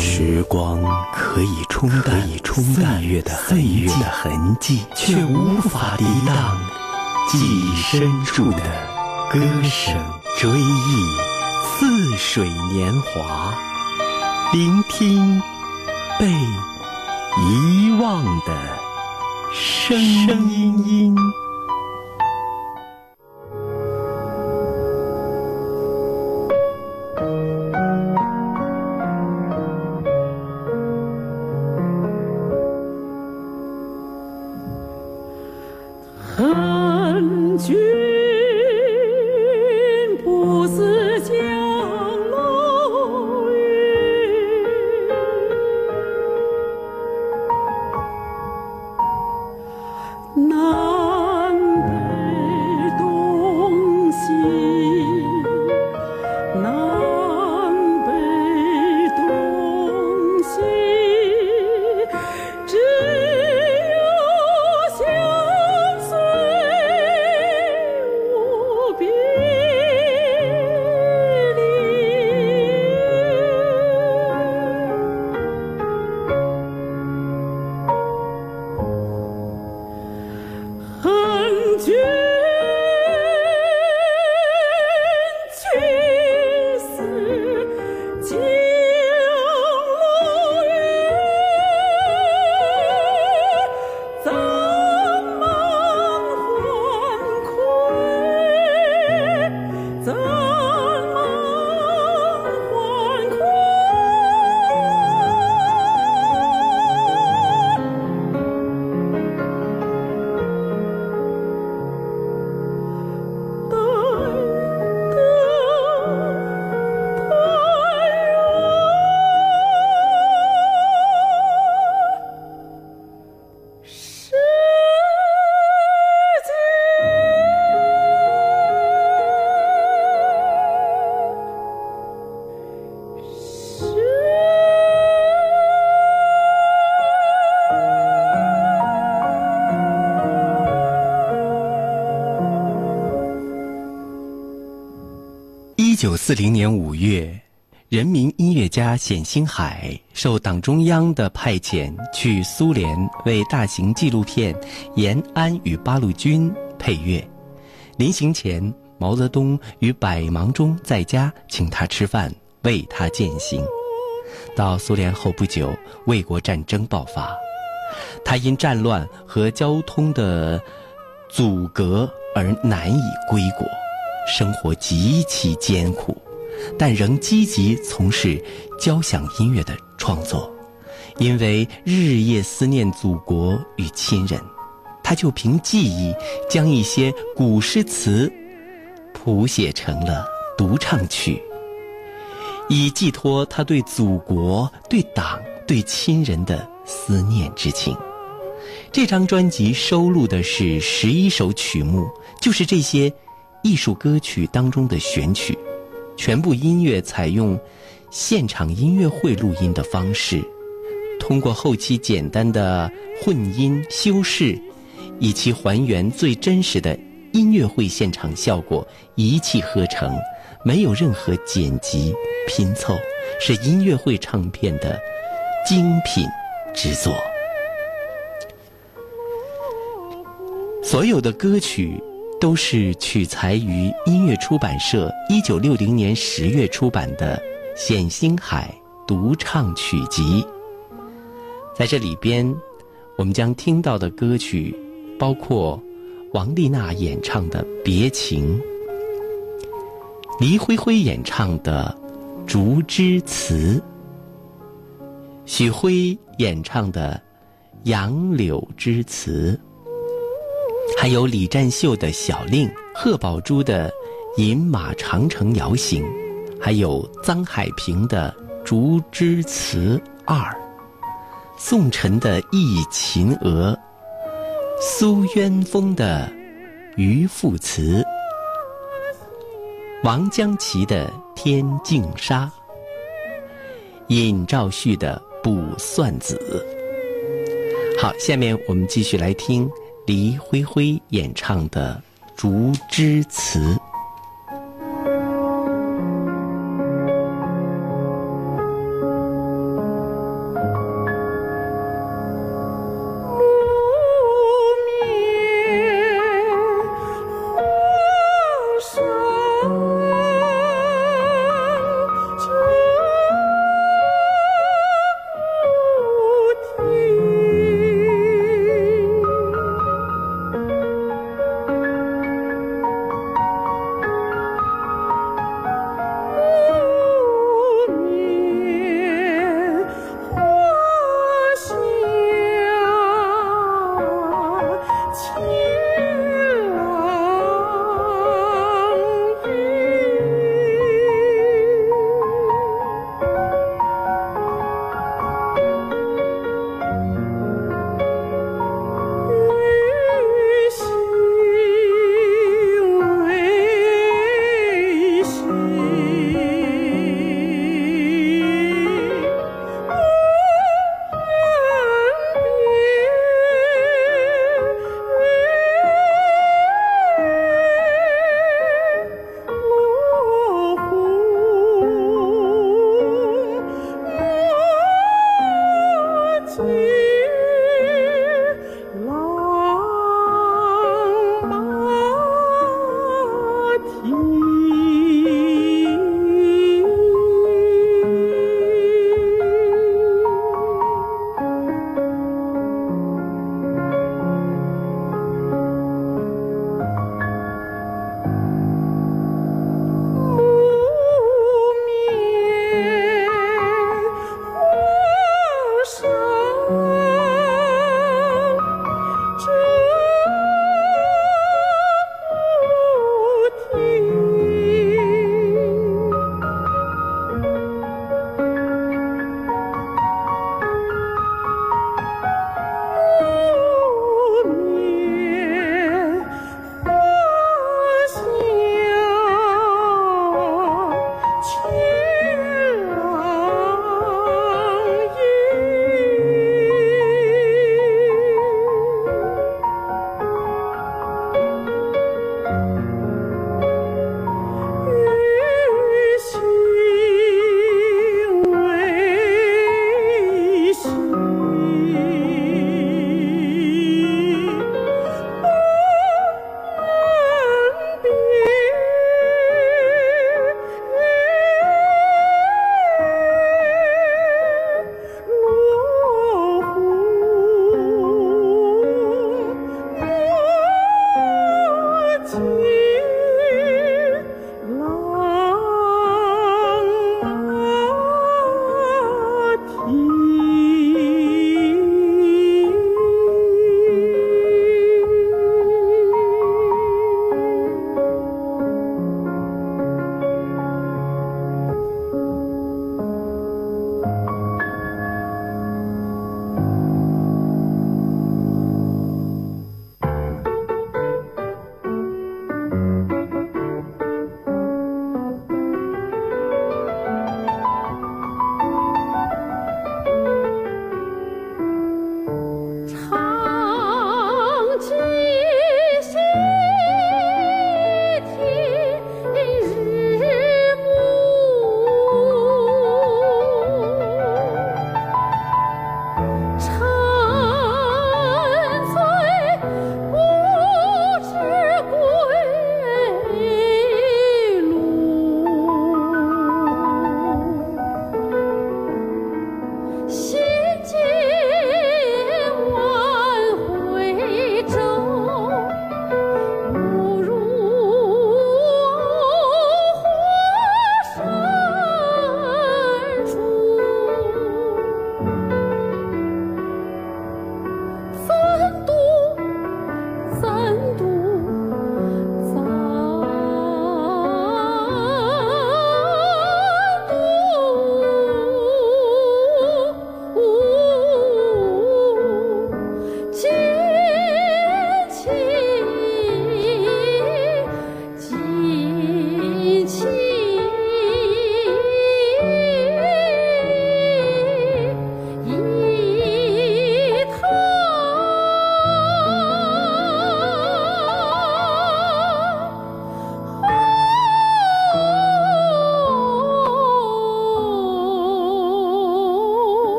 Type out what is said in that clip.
时光可以冲淡岁月的痕迹，却无法抵挡记忆深处的歌声。追忆似水年华，聆听被遗忘的声音。1940年5月，人民音乐家冼星海受党中央的派遣，去苏联为大型纪录片《延安与八路军》配乐。临行前，毛泽东于百忙中在家请他吃饭，为他饯行。到苏联后不久，卫国战争爆发，他因战乱和交通的阻隔而难以归国。生活极其艰苦，但仍积极从事交响音乐的创作。因为日夜思念祖国与亲人，他就凭记忆将一些古诗词谱写成了独唱曲，以寄托他对祖国、对党、对亲人的思念之情。这张专辑收录的是11首曲目，就是这些艺术歌曲当中的选曲，全部音乐采用现场音乐会录音的方式，通过后期简单的混音修饰，以其还原最真实的音乐会现场效果，一气呵成，没有任何剪辑拼凑，是音乐会唱片的精品之作。所有的歌曲都是取材于音乐出版社1960年10月出版的冼星海独唱曲集。在这里边，我们将听到的歌曲包括王丽娜演唱的《别情》，黎辉辉演唱的《竹枝词》，许辉演唱的《杨柳枝词》，还有李占秀的《小令》，贺宝珠的《饮马长城遥行》，还有臧海平的《竹枝词二》，宋晨的《忆秦娥》，苏渊峰的《渔父词》，王江琪的《天净沙》，尹兆旭的《卜算子》。好，下面我们继续来听黎辉辉演唱的《竹枝词》。